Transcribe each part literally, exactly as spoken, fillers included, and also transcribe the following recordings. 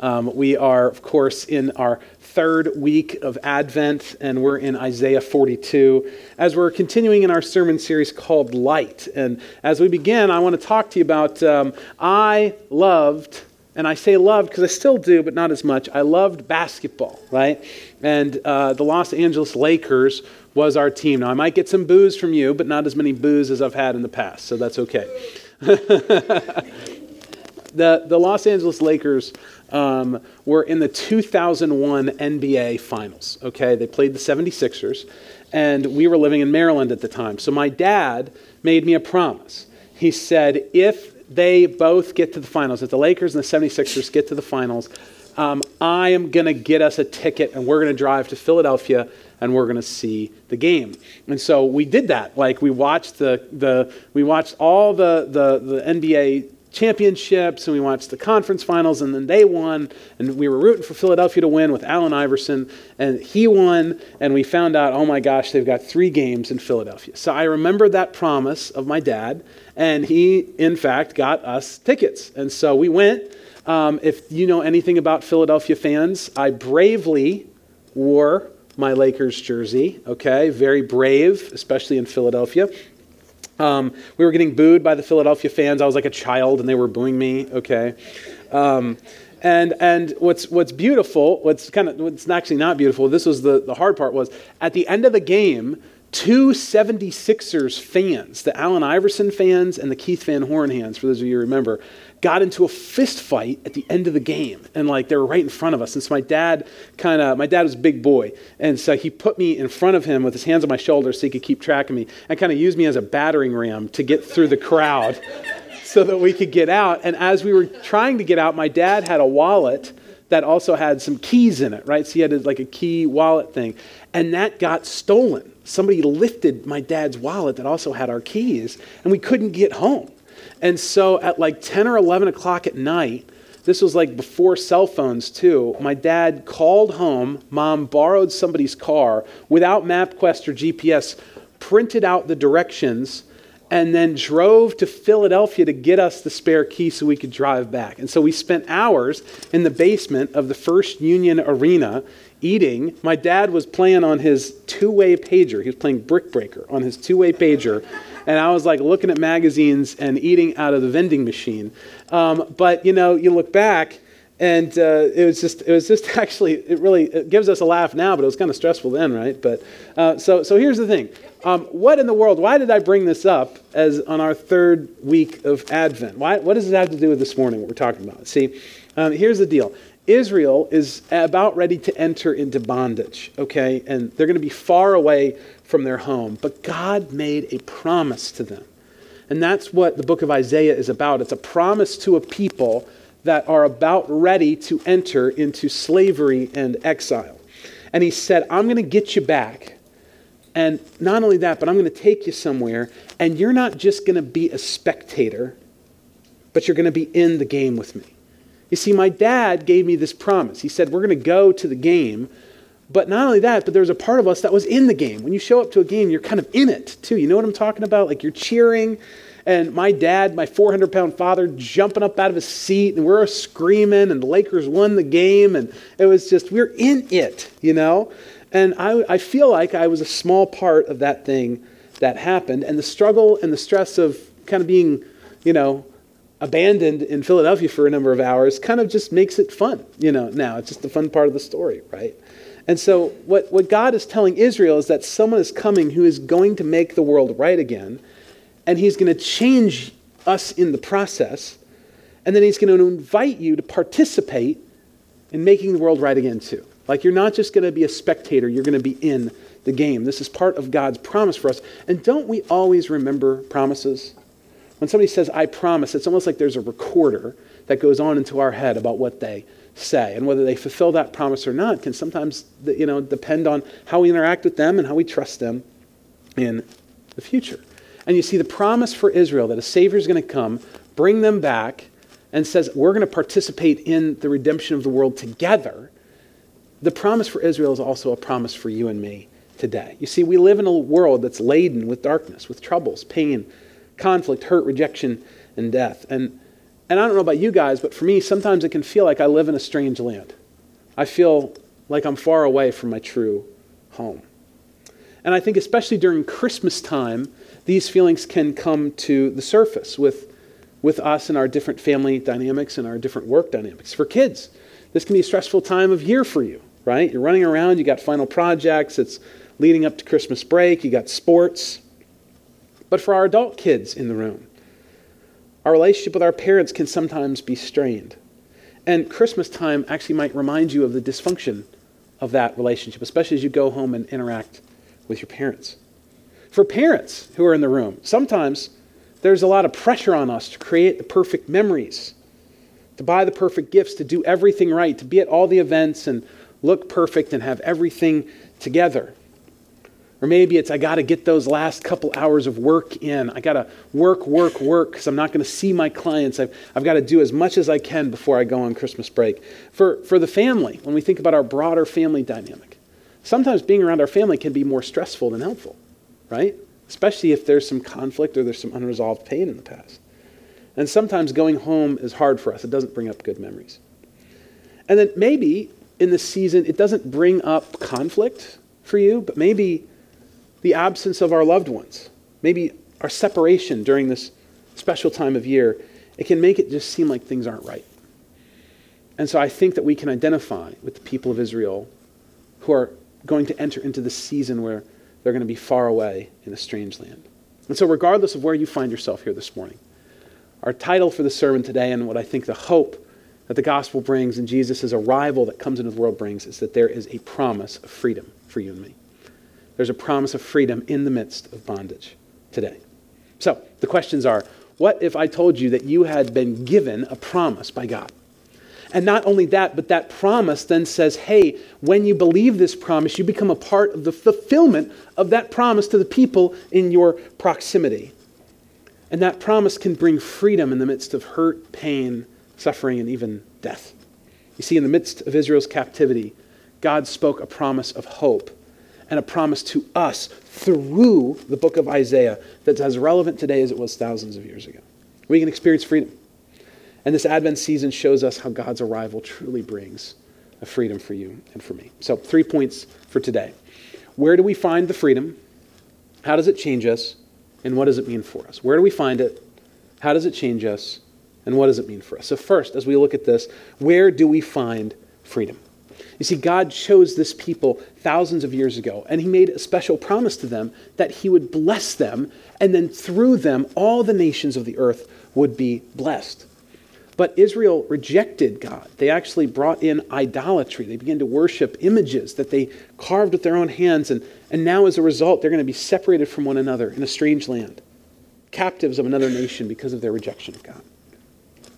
Um, we are, of course, in our third week of Advent, and we're in Isaiah forty-two, as we're continuing in our sermon series called Light. And as we begin, I want to talk to you about, um, I loved, and I say loved because I still do, but not as much, I loved basketball, right? And uh, the Los Angeles Lakers was our team. Now, I might get some boos from you, but not as many boos as I've had in the past, so that's okay. The, the Los Angeles Lakers um, were in the two thousand one N B A Finals, okay? They played the seventy-sixers, and we were living in Maryland at the time. So my dad made me a promise. He said, if they both get to the finals, if the Lakers and the seventy-sixers get to the finals, um, I am going to get us a ticket, and we're going to drive to Philadelphia, and we're going to see the game. And so we did that. Like, we watched the, the we watched all the, the, the N B A championships, and we watched the conference finals, and then they won, and we were rooting for Philadelphia to win with Allen Iverson, and he won, and we found out, oh my gosh, they've got three games in Philadelphia. So I remember that promise of my dad, and he, in fact, got us tickets. And so we went. Um, if you know anything about Philadelphia fans, I bravely wore my Lakers jersey, okay? Very brave, especially in Philadelphia. Um, we were getting booed by the Philadelphia fans. I was like a child, and they were booing me. Okay, um, and and what's what's beautiful, what's kind of what's actually not beautiful. This was the the hard part was at the end of the game. Two seventy-sixers fans, the Allen Iverson fans and the Keith Van Horn fans, for those of you who remember, got into a fist fight at the end of the game. And like, they were right in front of us. And so my dad kind of, my dad was a big boy. And so he put me in front of him with his hands on my shoulders so he could keep track of me, and kind of used me as a battering ram to get through the crowd so that we could get out. And as we were trying to get out, my dad had a wallet that also had some keys in it, right? So he had like a key wallet thing. And that got stolen. Somebody lifted my dad's wallet that also had our keys, and we couldn't get home. And so at like ten or eleven o'clock at night, this was like before cell phones too, my dad called home, mom borrowed somebody's car without MapQuest or G P S, printed out the directions, and then drove to Philadelphia to get us the spare key so we could drive back. And so we spent hours in the basement of the First Union Arena eating. My dad was playing on his two-way pager. He was playing Brick Breaker on his two-way pager. And I was like looking at magazines and eating out of the vending machine. Um, but, you know, you look back and uh, it was just, it was just actually, it really it gives us a laugh now, but it was kind of stressful then, right? But uh, so, so here's the thing. Um, what in the world, why did I bring this up as on our third week of Advent? Why, what does it have to do with this morning, what we're talking about? See, um, here's the deal. Israel is about ready to enter into bondage, okay? And they're going to be far away from their home. But God made a promise to them. And that's what the book of Isaiah is about. It's a promise to a people that are about ready to enter into slavery and exile. And he said, I'm going to get you back. And not only that, but I'm going to take you somewhere. And you're not just going to be a spectator, but you're going to be in the game with me. You see, my dad gave me this promise. He said, we're going to go to the game. But not only that, but there's a part of us that was in the game. When you show up to a game, you're kind of in it, too. You know what I'm talking about? Like, you're cheering. And my dad, my four hundred pound father, jumping up out of his seat. And we're screaming. And the Lakers won the game. And it was just, we're in it, you know? And I, I feel like I was a small part of that thing that happened. And the struggle and the stress of kind of being, you know, abandoned in Philadelphia for a number of hours kind of just makes it fun, you know, now. It's just the fun part of the story, right? And so what, what God is telling Israel is that someone is coming who is going to make the world right again, and he's going to change us in the process, and then he's going to invite you to participate in making the world right again too. Like, you're not just going to be a spectator, you're going to be in the game. This is part of God's promise for us. And don't we always remember promises? When somebody says, I promise, it's almost like there's a recorder that goes on into our head about what they say. And whether they fulfill that promise or not can sometimes, you know, depend on how we interact with them and how we trust them in the future. And you see the promise for Israel that a Savior is going to come, bring them back, and says, we're going to participate in the redemption of the world together. The promise for Israel is also a promise for you and me today. You see, we live in a world that's laden with darkness, with troubles, pain, conflict, hurt, rejection, and death. And and I don't know about you guys, but for me, sometimes it can feel like I live in a strange land. I feel like I'm far away from my true home. And I think especially during Christmas time, these feelings can come to the surface with, with us and our different family dynamics and our different work dynamics. For kids, this can be a stressful time of year for you, right? You're running around, you got final projects, it's leading up to Christmas break, you got sports. But for our adult kids in the room, our relationship with our parents can sometimes be strained. And Christmas time actually might remind you of the dysfunction of that relationship, especially as you go home and interact with your parents. For parents who are in the room, sometimes there's a lot of pressure on us to create the perfect memories, to buy the perfect gifts, to do everything right, to be at all the events and look perfect and have everything together. Or maybe it's, I got to get those last couple hours of work in. I got to work, work, work, because I'm not going to see my clients. I've, I've got to do as much as I can before I go on Christmas break. For, for the family, when we think about our broader family dynamic, sometimes being around our family can be more stressful than helpful, right? Especially if there's some conflict or there's some unresolved pain in the past. And sometimes going home is hard for us. It doesn't bring up good memories. And then maybe in this season, it doesn't bring up conflict for you, but maybe the absence of our loved ones, maybe our separation during this special time of year, it can make it just seem like things aren't right. And so I think that we can identify with the people of Israel who are going to enter into this season where they're going to be far away in a strange land. And so regardless of where you find yourself here this morning, our title for the sermon today and what I think the hope that the gospel brings and Jesus' arrival that comes into the world brings is that there is a promise of freedom for you and me. There's a promise of freedom in the midst of bondage today. So the questions are, what if I told you that you had been given a promise by God? And not only that, but that promise then says, hey, when you believe this promise, you become a part of the fulfillment of that promise to the people in your proximity. And that promise can bring freedom in the midst of hurt, pain, suffering, and even death. You see, in the midst of Israel's captivity, God spoke a promise of hope and a promise to us through the book of Isaiah that's as relevant today as it was thousands of years ago. We can experience freedom. And this Advent season shows us how God's arrival truly brings a freedom for you and for me. So three points for today. Where do we find the freedom? How does it change us? And what does it mean for us? Where do we find it? How does it change us? And what does it mean for us? So first, as we look at this, where do we find freedom? You see, God chose this people thousands of years ago, and he made a special promise to them that he would bless them, and then through them, all the nations of the earth would be blessed. But Israel rejected God. They actually brought in idolatry. They began to worship images that they carved with their own hands, and, and now as a result, they're going to be separated from one another in a strange land, captives of another nation because of their rejection of God.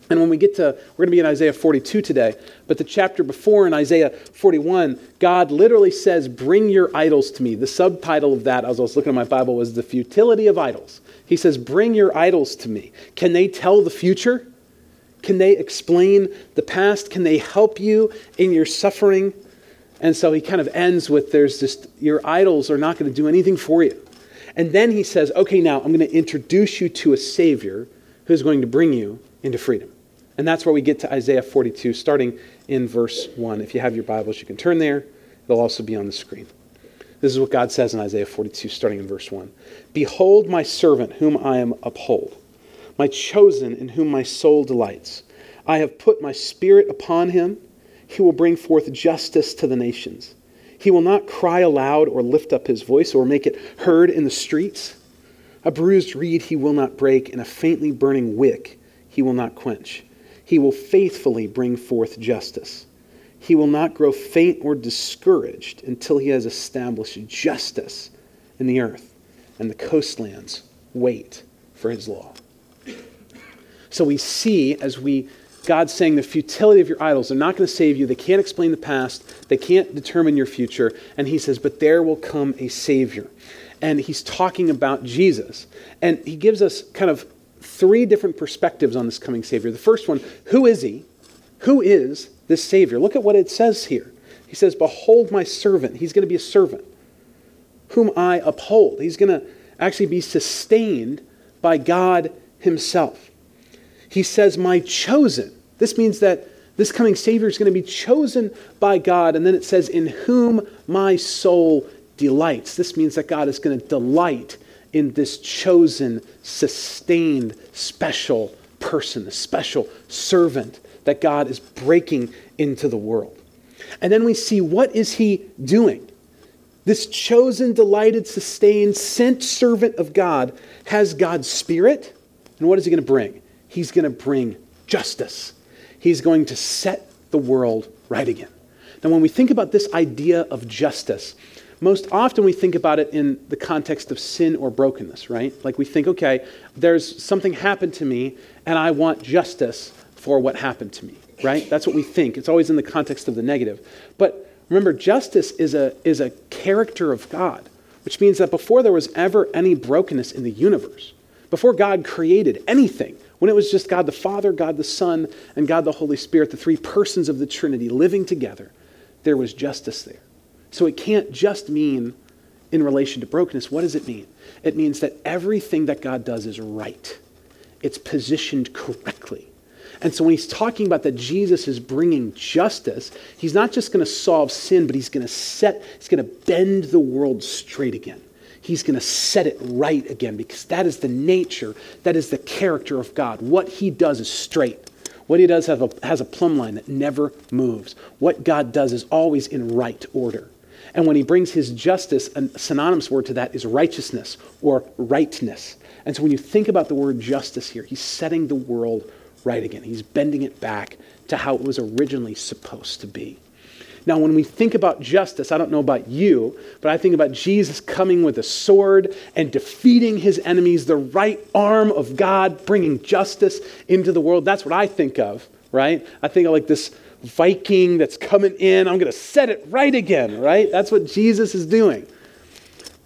And when we get to, we're going to be in Isaiah forty-two today, but the chapter before in Isaiah forty-one, God literally says, bring your idols to me. The subtitle of that, as I was looking at my Bible, was the futility of idols. He says, bring your idols to me. Can they tell the future? Can they explain the past? Can they help you in your suffering? And so he kind of ends with, there's just, your idols are not going to do anything for you. And then he says, okay, now I'm going to introduce you to a Savior who's going to bring you into freedom. And that's where we get to Isaiah forty-two, starting in verse one. If you have your Bibles, you can turn there. It'll also be on the screen. This is what God says in Isaiah forty-two, starting in verse one. Behold my servant whom I am uphold, my chosen in whom my soul delights. I have put my spirit upon him. He will bring forth justice to the nations. He will not cry aloud or lift up his voice or make it heard in the streets. A bruised reed he will not break, and a faintly burning wick he will not quench. He will faithfully bring forth justice. He will not grow faint or discouraged until he has established justice in the earth, and the coastlands wait for his law. So we see as we God's saying the futility of your idols, they're not going to save you. They can't explain the past. They can't determine your future. And he says, but there will come a Savior. And he's talking about Jesus. And he gives us kind of three different perspectives on this coming Savior. The first one, who is he? Who is this Savior? Look at what it says here. He says, behold my servant. He's going to be a servant whom I uphold. He's going to actually be sustained by God himself. He says, my chosen. This means that this coming Savior is going to be chosen by God. And then it says, in whom my soul delights. This means that God is going to delight in this chosen, sustained, special person, a special servant that God is breaking into the world. And then we see, what is he doing? This chosen, delighted, sustained, sent servant of God has God's Spirit. And what is he going to bring? He's going to bring justice. He's going to set the world right again. Now, when we think about this idea of justice, most often we think about it in the context of sin or brokenness, right? Like we think, okay, there's something happened to me and I want justice for what happened to me, right? That's what we think. It's always in the context of the negative. But remember, justice is a, is a character of God, which means that before there was ever any brokenness in the universe, before God created anything, when it was just God the Father, God the Son, and God the Holy Spirit, the three persons of the Trinity living together, there was justice there. So it can't just mean in relation to brokenness. What does it mean? It means that everything that God does is right. It's positioned correctly. And so when he's talking about that Jesus is bringing justice, he's not just going to solve sin, but he's going to set, he's going to bend the world straight again. He's going to set it right again, because that is the nature, that is the character of God. What he does is straight. What he does have a, has a plumb line that never moves. What God does is always in right order. And when he brings his justice, a synonymous word to that is righteousness or rightness. And so when you think about the word justice here, he's setting the world right again. He's bending it back to how it was originally supposed to be. Now, when we think about justice, I don't know about you, but I think about Jesus coming with a sword and defeating his enemies, the right arm of God, bringing justice into the world. That's what I think of, right? I think of like this Viking that's coming in. I'm going to set it right again, right? That's what Jesus is doing.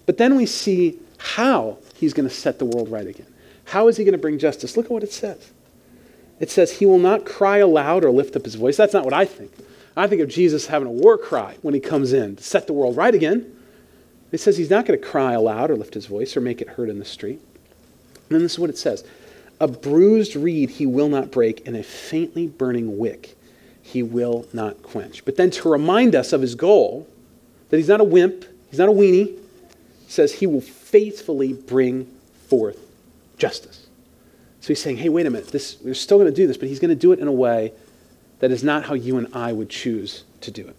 But then we see how he's going to set the world right again. How is he going to bring justice? Look at what it says. It says he will not cry aloud or lift up his voice. That's not what I think. I think of Jesus having a war cry when he comes in to set the world right again. It says he's not going to cry aloud or lift his voice or make it heard in the street. And then this is what it says. A bruised reed he will not break, and a faintly burning wick he will not quench. But then to remind us of his goal, that he's not a wimp, he's not a weenie, says he will faithfully bring forth justice. So he's saying, hey, wait a minute, this, we're still going to do this, but he's going to do it in a way that is not how you and I would choose to do it.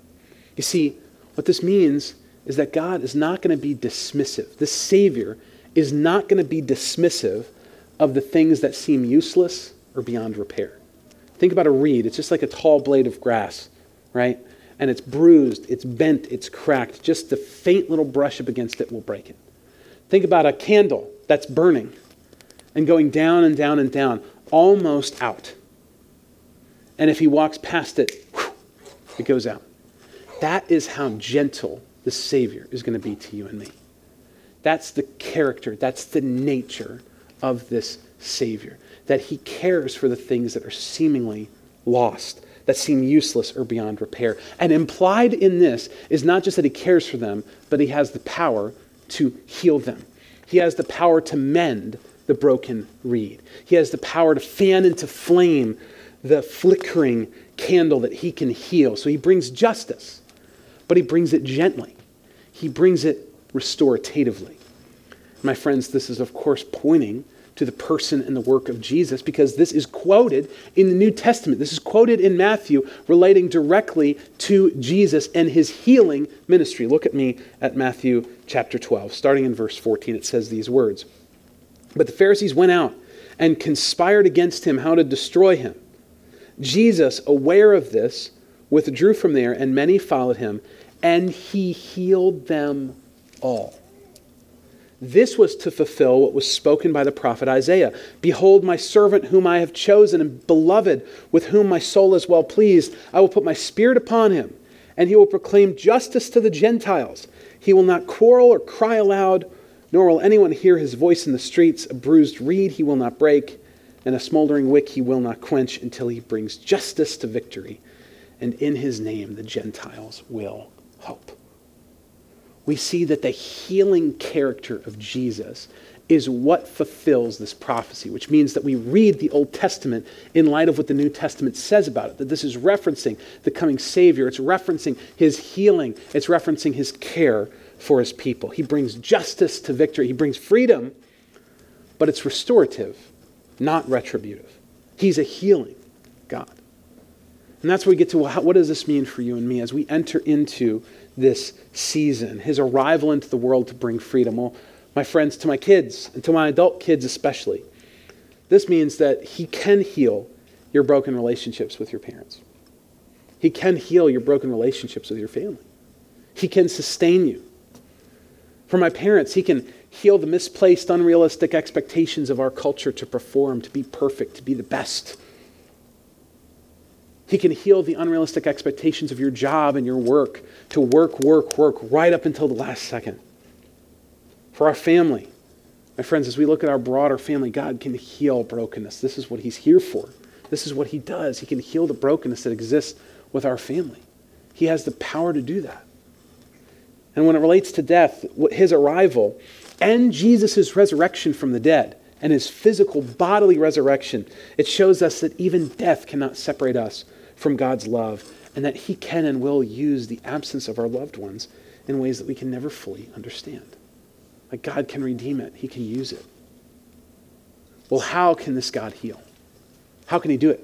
You see, what this means is that God is not going to be dismissive. This Savior is not going to be dismissive of the things that seem useless or beyond repair. Think about a reed. It's just like a tall blade of grass, right? And it's bruised, it's bent, it's cracked. Just the faint little brush up against it will break it. Think about a candle that's burning and going down and down and down, almost out. And if he walks past it, whew, it goes out. That is how gentle the Savior is going to be to you and me. That's the character, that's the nature of this Savior, that he cares for the things that are seemingly lost, that seem useless or beyond repair. And implied in this is not just that he cares for them, but he has the power to heal them. He has the power to mend the broken reed. He has the power to fan into flame the flickering candle that he can heal. So he brings justice, but he brings it gently. He brings it restoratively. My friends, this is of course pointing to the person and the work of Jesus, because this is quoted in the New Testament. This is quoted in Matthew, relating directly to Jesus and his healing ministry. Look at me at Matthew chapter twelve, starting in verse fourteen. It says these words, "But the Pharisees went out and conspired against him how to destroy him. Jesus, aware of this, withdrew from there, and many followed him, and he healed them all." This was to fulfill what was spoken by the prophet Isaiah. Behold, my servant whom I have chosen and beloved, with whom my soul is well pleased. I will put my spirit upon him, and he will proclaim justice to the Gentiles. He will not quarrel or cry aloud, nor will anyone hear his voice in the streets. A bruised reed he will not break, and a smoldering wick he will not quench, until he brings justice to victory. And in his name the Gentiles will hope. We see that the healing character of Jesus is what fulfills this prophecy, which means that we read the Old Testament in light of what the New Testament says about it, that this is referencing the coming Savior. It's referencing his healing. It's referencing his care for his people. He brings justice to victory. He brings freedom, but it's restorative, not retributive. He's a healing God. And that's where we get to, well, how, what does this mean for you and me as we enter into this season, his arrival into the world to bring freedom? Well, my friends, to my kids, and to my adult kids especially, this means that he can heal your broken relationships with your parents. He can heal your broken relationships with your family. He can sustain you. For my parents, he can heal the misplaced, unrealistic expectations of our culture to perform, to be perfect, to be the best. He can heal the unrealistic expectations of your job and your work, to work, work, work, right up until the last second. For our family, my friends, as we look at our broader family, God can heal brokenness. This is what he's here for. This is what he does. He can heal the brokenness that exists with our family. He has the power to do that. And when it relates to death, his arrival and Jesus' resurrection from the dead, and his physical bodily resurrection, it shows us that even death cannot separate us from God's love, and that he can and will use the absence of our loved ones in ways that we can never fully understand. Like, God can redeem it. He can use it. Well, how can this God heal? How can he do it?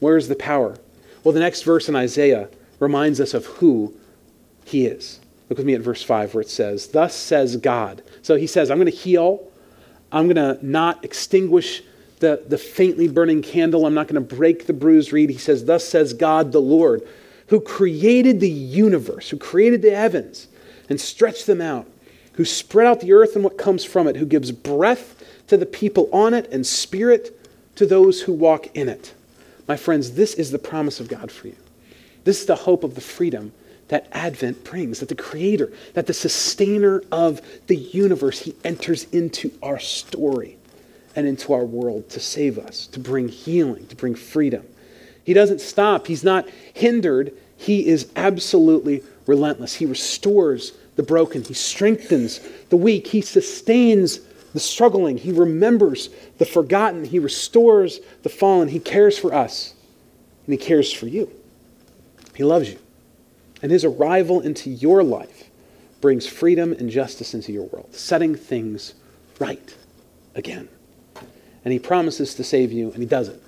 Where is the power? Well, the next verse in Isaiah reminds us of who he is. Look with me at verse five, where it says, "Thus says God." So he says, I'm going to heal. I'm going to not extinguish the, the faintly burning candle. I'm not going to break the bruised reed. He says, "Thus says God the Lord, who created the universe, who created the heavens and stretched them out, who spread out the earth and what comes from it, who gives breath to the people on it and spirit to those who walk in it." My friends, this is the promise of God for you. This is the hope of the freedom that Advent brings, that the Creator, that the Sustainer of the universe, he enters into our story and into our world to save us, to bring healing, to bring freedom. He doesn't stop. He's not hindered. He is absolutely relentless. He restores the broken. He strengthens the weak. He sustains the struggling. He remembers the forgotten. He restores the fallen. He cares for us, and he cares for you. He loves you. And his arrival into your life brings freedom and justice into your world, setting things right again. And he promises to save you, and he does it.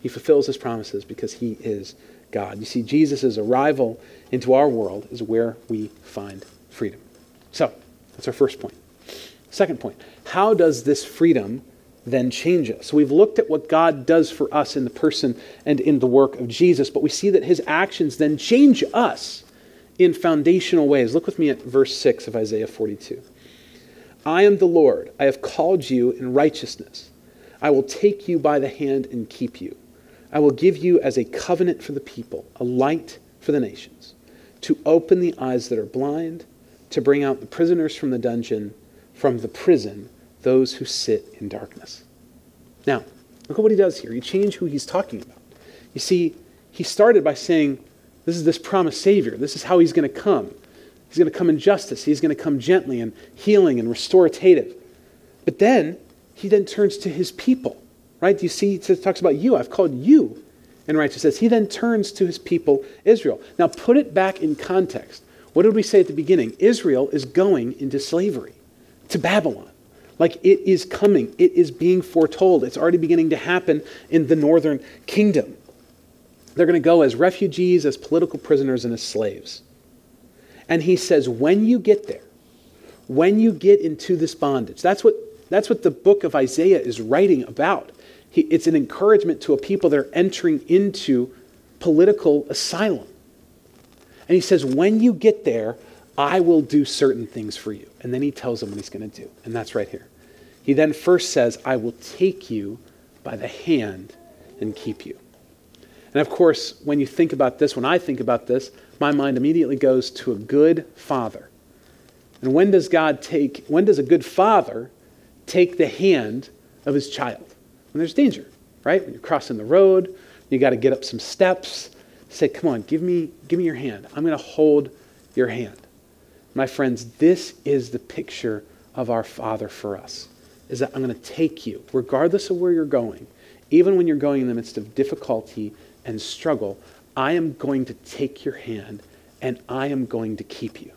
He fulfills his promises because he is God. You see, Jesus' arrival into our world is where we find freedom. So, that's our first point. Second point, how does this freedom then change us? So we've looked at what God does for us in the person and in the work of Jesus, but we see that his actions then change us in foundational ways. Look with me at verse six of Isaiah forty-two. "I am the Lord. I have called you in righteousness. I will take you by the hand and keep you. I will give you as a covenant for the people, a light for the nations, to open the eyes that are blind, to bring out the prisoners from the dungeon, from the prison, those who sit in darkness." Now, look at what he does here. You change who he's talking about. You see, he started by saying, this is this promised Savior. This is how he's going to come. He's going to come in justice. He's going to come gently and healing and restorative. But then, he then turns to his people, right? You see, he talks about you. I've called you in righteousness. He then turns to his people, Israel. Now, put it back in context. What did we say at the beginning? Israel is going into slavery, to Babylon. Like, it is coming. It is being foretold. It's already beginning to happen in the northern kingdom. They're going to go as refugees, as political prisoners, and as slaves. And he says, when you get there, when you get into this bondage, that's what, that's what the book of Isaiah is writing about. He, it's an encouragement to a people that are entering into political asylum. And he says, when you get there, I will do certain things for you. And then he tells him what he's going to do. And that's right here. He then first says, I will take you by the hand and keep you. And of course, when you think about this, when I think about this, my mind immediately goes to a good father. And when does God take, when does a good father take the hand of his child? When there's danger, right? When you're crossing the road, you got to get up some steps, say, come on, give me, give me your hand. I'm going to hold your hand. My friends, this is the picture of our Father for us, is that I'm going to take you, regardless of where you're going, even when you're going in the midst of difficulty and struggle, I am going to take your hand and I am going to keep you.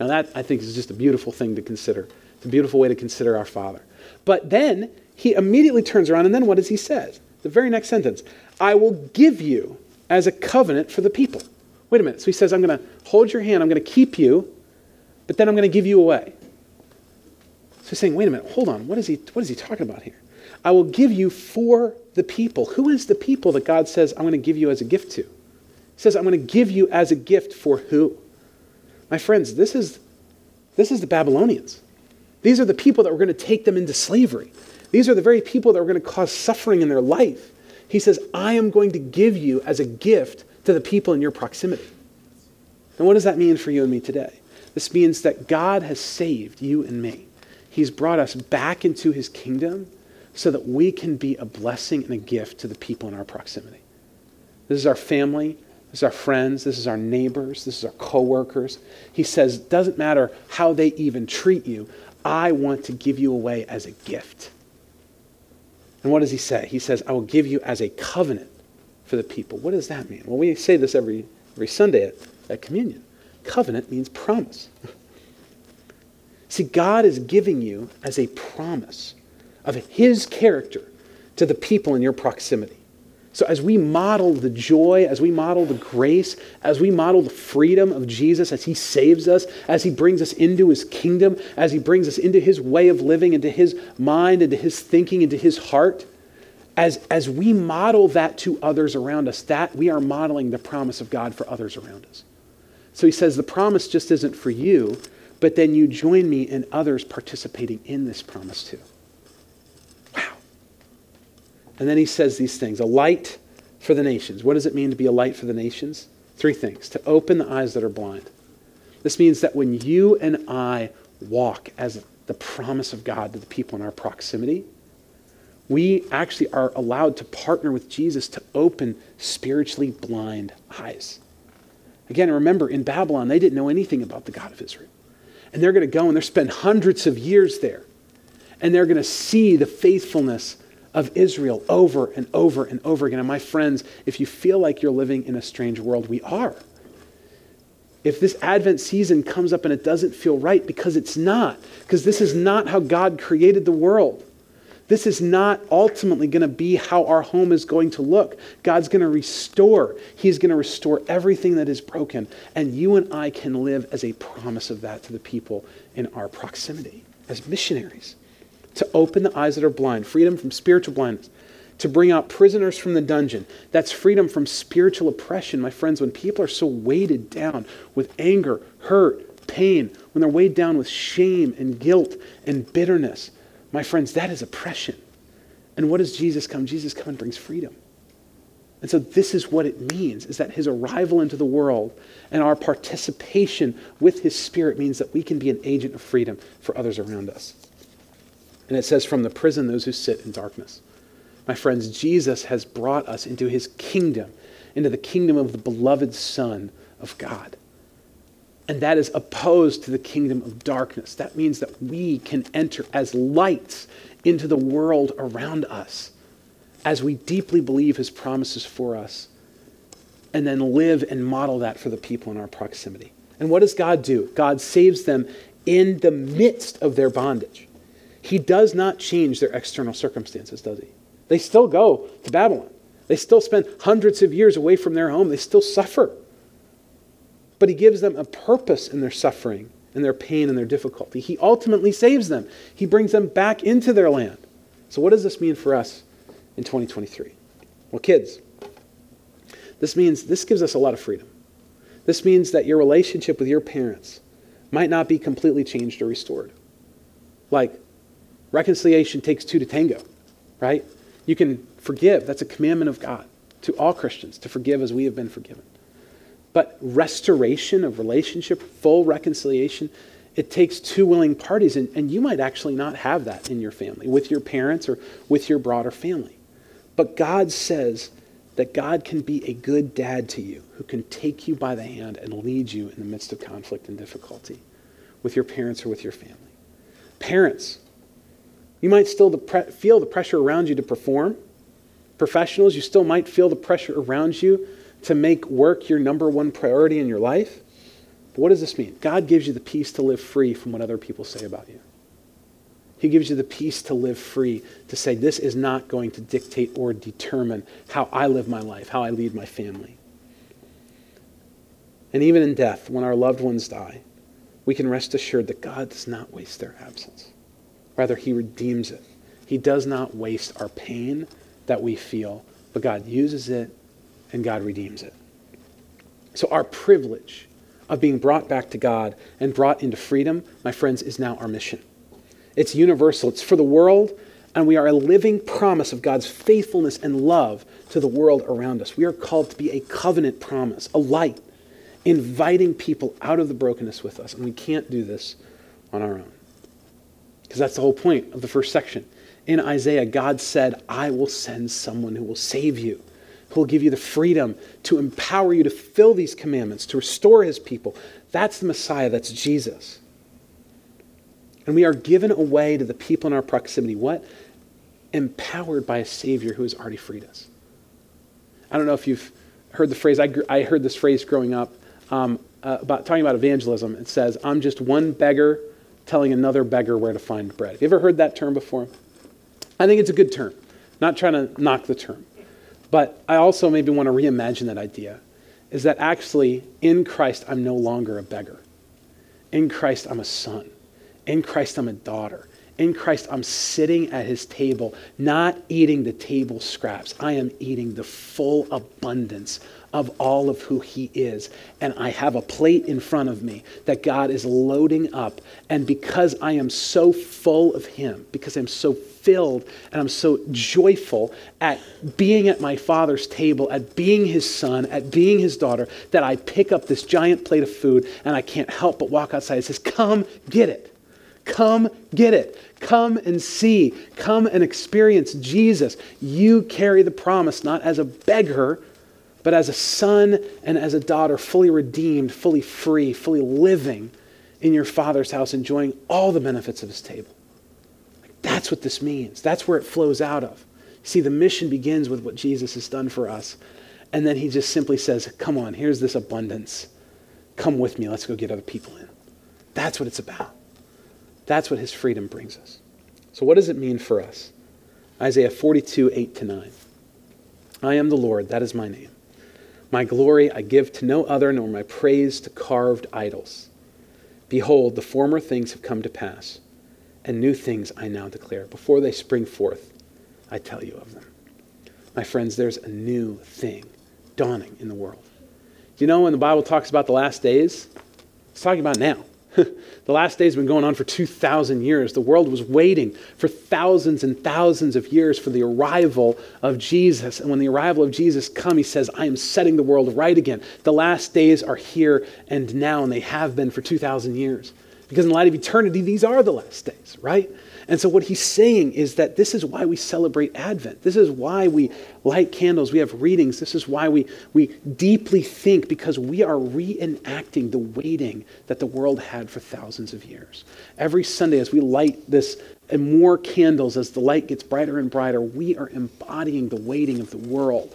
Now that, I think, is just a beautiful thing to consider. It's a beautiful way to consider our Father. But then he immediately turns around, and then what does he say? The very next sentence, I will give you as a covenant for the people. Wait a minute. So he says, I'm going to hold your hand, I'm going to keep you, but then I'm going to give you away. So he's saying, wait a minute, hold on. What is he, what is he talking about here? I will give you for the people. Who is the people that God says, I'm going to give you as a gift to? He says, I'm going to give you as a gift for who? My friends, this is, this is the Babylonians. These are the people that were going to take them into slavery. These are the very people that were going to cause suffering in their life. He says, I am going to give you as a gift to the people in your proximity. And what does that mean for you and me today? This means that God has saved you and me. He's brought us back into his kingdom so that we can be a blessing and a gift to the people in our proximity. This is our family, this is our friends, this is our neighbors, this is our coworkers. He says, doesn't matter how they even treat you, I want to give you away as a gift. And what does he say? He says, I will give you as a covenant for the people. What does that mean? Well, we say this every, every Sunday at, at communion. Covenant means promise. See, God is giving you as a promise of his character to the people in your proximity. So as we model the joy, as we model the grace, as we model the freedom of Jesus, as he saves us, as he brings us into his kingdom, as he brings us into his way of living, into his mind, into his thinking, into his heart, as, as we model that to others around us, that we are modeling the promise of God for others around us. So he says the promise just isn't for you, but then you join me and others participating in this promise too. And then he says these things, a light for the nations. What does it mean to be a light for the nations? Three things, to open the eyes that are blind. This means that when you and I walk as the promise of God to the people in our proximity, we actually are allowed to partner with Jesus to open spiritually blind eyes. Again, remember, in Babylon, they didn't know anything about the God of Israel. And they're going to go and they're spend hundreds of years there. And they're going to see the faithfulness of Israel over and over and over again. And my friends, if you feel like you're living in a strange world, we are. If this Advent season comes up and it doesn't feel right, because it's not, because this is not how God created the world. This is not ultimately going to be how our home is going to look. God's going to restore. He's going to restore everything that is broken. And you and I can live as a promise of that to the people in our proximity as missionaries. To open the eyes that are blind, freedom from spiritual blindness, to bring out prisoners from the dungeon. That's freedom from spiritual oppression. My friends, when people are so weighted down with anger, hurt, pain, when they're weighed down with shame and guilt and bitterness, my friends, that is oppression. And what does Jesus come? Jesus comes and brings freedom. And so this is what it means, is that his arrival into the world and our participation with his Spirit means that we can be an agent of freedom for others around us. And it says, from the prison, those who sit in darkness. My friends, Jesus has brought us into his kingdom, into the kingdom of the beloved Son of God. And that is opposed to the kingdom of darkness. That means that we can enter as lights into the world around us as we deeply believe his promises for us and then live and model that for the people in our proximity. And what does God do? God saves them in the midst of their bondage. He does not change their external circumstances, does he? They still go to Babylon. They still spend hundreds of years away from their home. They still suffer. But he gives them a purpose in their suffering and their pain and their difficulty. He ultimately saves them. He brings them back into their land. So what does this mean for us in twenty twenty-three? Well, kids, this means this gives us a lot of freedom. This means that your relationship with your parents might not be completely changed or restored. Like, reconciliation takes two to tango, right? You can forgive. That's a commandment of God to all Christians, to forgive as we have been forgiven. But restoration of relationship, full reconciliation, it takes two willing parties, and, and you might actually not have that in your family, with your parents or with your broader family. But God says that God can be a good dad to you, who can take you by the hand and lead you in the midst of conflict and difficulty with your parents or with your family. Parents, you might still depre- feel the pressure around you to perform. Professionals, you still might feel the pressure around you to make work your number one priority in your life. But what does this mean? God gives you the peace to live free from what other people say about you. He gives you the peace to live free, to say, this is not going to dictate or determine how I live my life, how I lead my family. And even in death, when our loved ones die, we can rest assured that God does not waste their absence. Rather, he redeems it. He does not waste our pain that we feel, but God uses it and God redeems it. So our privilege of being brought back to God and brought into freedom, my friends, is now our mission. It's universal. It's for the world, and we are a living promise of God's faithfulness and love to the world around us. We are called to be a covenant promise, a light, inviting people out of the brokenness with us, and we can't do this on our own. Because that's the whole point of the first section. In Isaiah, God said, I will send someone who will save you, who will give you the freedom to empower you to fulfill these commandments, to restore his people. That's the Messiah. That's Jesus. And we are given away to the people in our proximity. What? Empowered by a Savior who has already freed us. I don't know if you've heard the phrase. I, gr- I heard this phrase growing up um, uh, about talking about evangelism. It says, I'm just one beggar telling another beggar where to find bread. Have you ever heard that term before? I think it's a good term. Not trying to knock the term. But I also maybe want to reimagine that idea, is that actually in Christ, I'm no longer a beggar. In Christ, I'm a son. In Christ, I'm a daughter. In Christ, I'm sitting at his table, not eating the table scraps. I am eating the full abundance of all of who he is. And I have a plate in front of me that God is loading up. And because I am so full of him, because I'm so filled and I'm so joyful at being at my Father's table, at being his son, at being his daughter, that I pick up this giant plate of food and I can't help but walk outside and says, come get it. Come get it. Come and see. Come and experience Jesus. You carry the promise, not as a beggar, but as a son and as a daughter, fully redeemed, fully free, fully living in your Father's house, enjoying all the benefits of his table. That's what this means. That's where it flows out of. See, the mission begins with what Jesus has done for us. And then he just simply says, come on, here's this abundance. Come with me. Let's go get other people in. That's what it's about. That's what his freedom brings us. So what does it mean for us? Isaiah forty-two, eight to nine. I am the Lord, that is my name. My glory I give to no other, nor my praise to carved idols. Behold, the former things have come to pass, and new things I now declare. Before they spring forth, I tell you of them. My friends, there's a new thing dawning in the world. You know, when the Bible talks about the last days, it's talking about now. The last days have been going on for two thousand years. The world was waiting for thousands and thousands of years for the arrival of Jesus. And when the arrival of Jesus comes, he says, I am setting the world right again. The last days are here and now, and they have been for two thousand years. Because in light of eternity, these are the last days, right? And so what he's saying is that this is why we celebrate Advent. This is why we light candles. We have readings. This is why we, we deeply think, because we are reenacting the waiting that the world had for thousands of years. Every Sunday as we light this and more candles, as the light gets brighter and brighter, we are embodying the waiting of the world,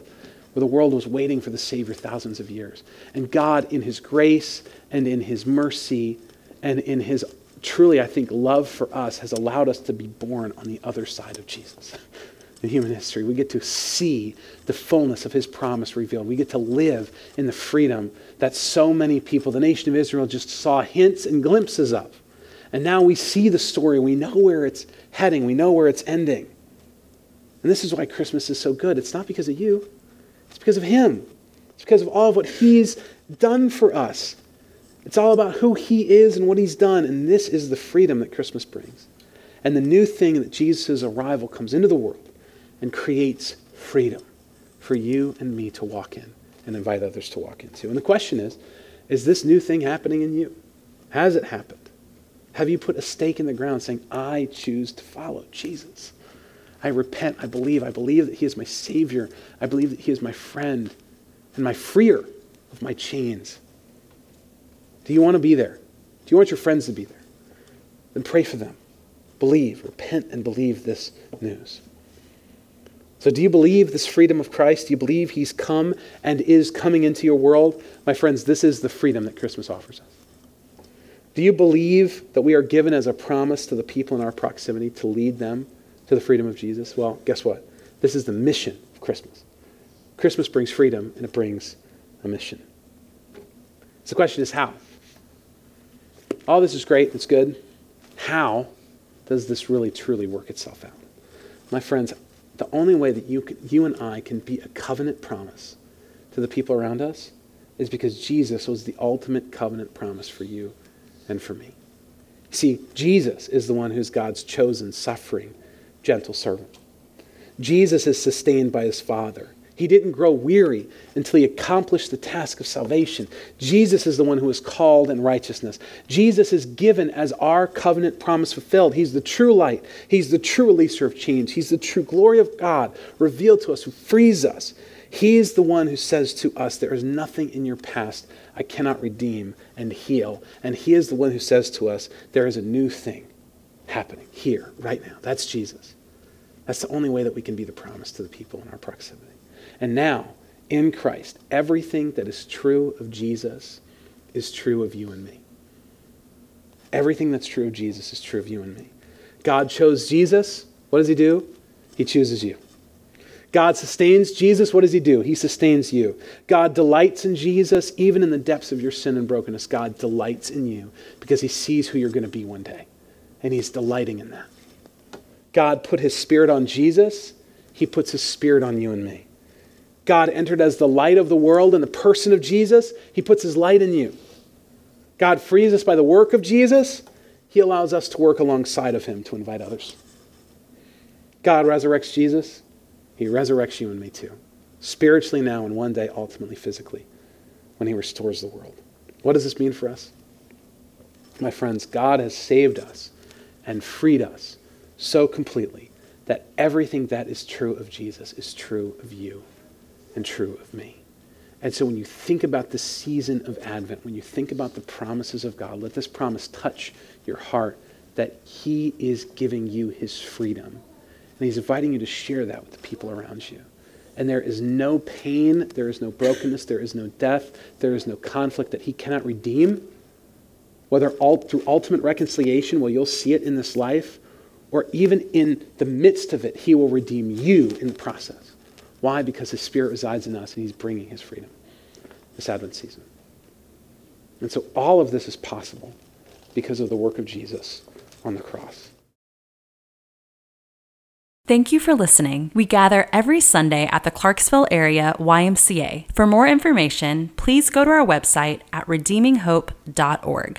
where the world was waiting for the Savior thousands of years. And God, in his grace and in his mercy and in his truly, I think, love for us has allowed us to be born on the other side of Jesus in human history. We get to see the fullness of his promise revealed. We get to live in the freedom that so many people, the nation of Israel, just saw hints and glimpses of. And now we see the story. We know where it's heading. We know where it's ending. And this is why Christmas is so good. It's not because of you. It's because of him. It's because of all of what he's done for us. It's all about who he is and what he's done, and this is the freedom that Christmas brings. And the new thing that Jesus' arrival comes into the world and creates freedom for you and me to walk in and invite others to walk into. And the question is, is this new thing happening in you? Has it happened? Have you put a stake in the ground saying, I choose to follow Jesus? I repent, I believe, I believe that he is my Savior. I believe that he is my friend and my freer of my chains. Do you want to be there? Do you want your friends to be there? Then pray for them. Believe, repent, and believe this news. So do you believe this freedom of Christ? Do you believe he's come and is coming into your world? My friends, this is the freedom that Christmas offers us. Do you believe that we are given as a promise to the people in our proximity to lead them to the freedom of Jesus? Well, guess what? This is the mission of Christmas. Christmas brings freedom, and it brings a mission. So the question is, how? All this is great, it's good. How does this really, truly work itself out? My friends, the only way that you, you and I can be a covenant promise to the people around us is because Jesus was the ultimate covenant promise for you and for me. See, Jesus is the one who's God's chosen, suffering, gentle servant. Jesus is sustained by his Father. He didn't grow weary until he accomplished the task of salvation. Jesus is the one who is called in righteousness. Jesus is given as our covenant promise fulfilled. He's the true light. He's the true releaser of change. He's the true glory of God revealed to us, who frees us. He's the one who says to us, there is nothing in your past I cannot redeem and heal. And he is the one who says to us, there is a new thing happening here, right now. That's Jesus. That's the only way that we can be the promise to the people in our proximity. And now, in Christ, everything that is true of Jesus is true of you and me. Everything that's true of Jesus is true of you and me. God chose Jesus. What does he do? He chooses you. God sustains Jesus. What does he do? He sustains you. God delights in Jesus, even in the depths of your sin and brokenness. God delights in you because he sees who you're going to be one day. And he's delighting in that. God put his Spirit on Jesus. He puts his Spirit on you and me. God entered as the light of the world in the person of Jesus. He puts his light in you. God frees us by the work of Jesus. He allows us to work alongside of him to invite others. God resurrects Jesus. He resurrects you and me too. Spiritually now, and one day ultimately physically when he restores the world. What does this mean for us? My friends, God has saved us and freed us so completely that everything that is true of Jesus is true of you and true of me. And so when you think about the season of Advent, when you think about the promises of God, let this promise touch your heart that he is giving you his freedom. And he's inviting you to share that with the people around you. And there is no pain, there is no brokenness, there is no death, there is no conflict that he cannot redeem, whether all, through ultimate reconciliation, well, you'll see it in this life, or even in the midst of it, he will redeem you in the process. Why? Because his Spirit resides in us and he's bringing his freedom this Advent season. And so all of this is possible because of the work of Jesus on the cross. Thank you for listening. We gather every Sunday at the Clarksville area Y M C A. For more information, please go to our website at redeeming hope dot org.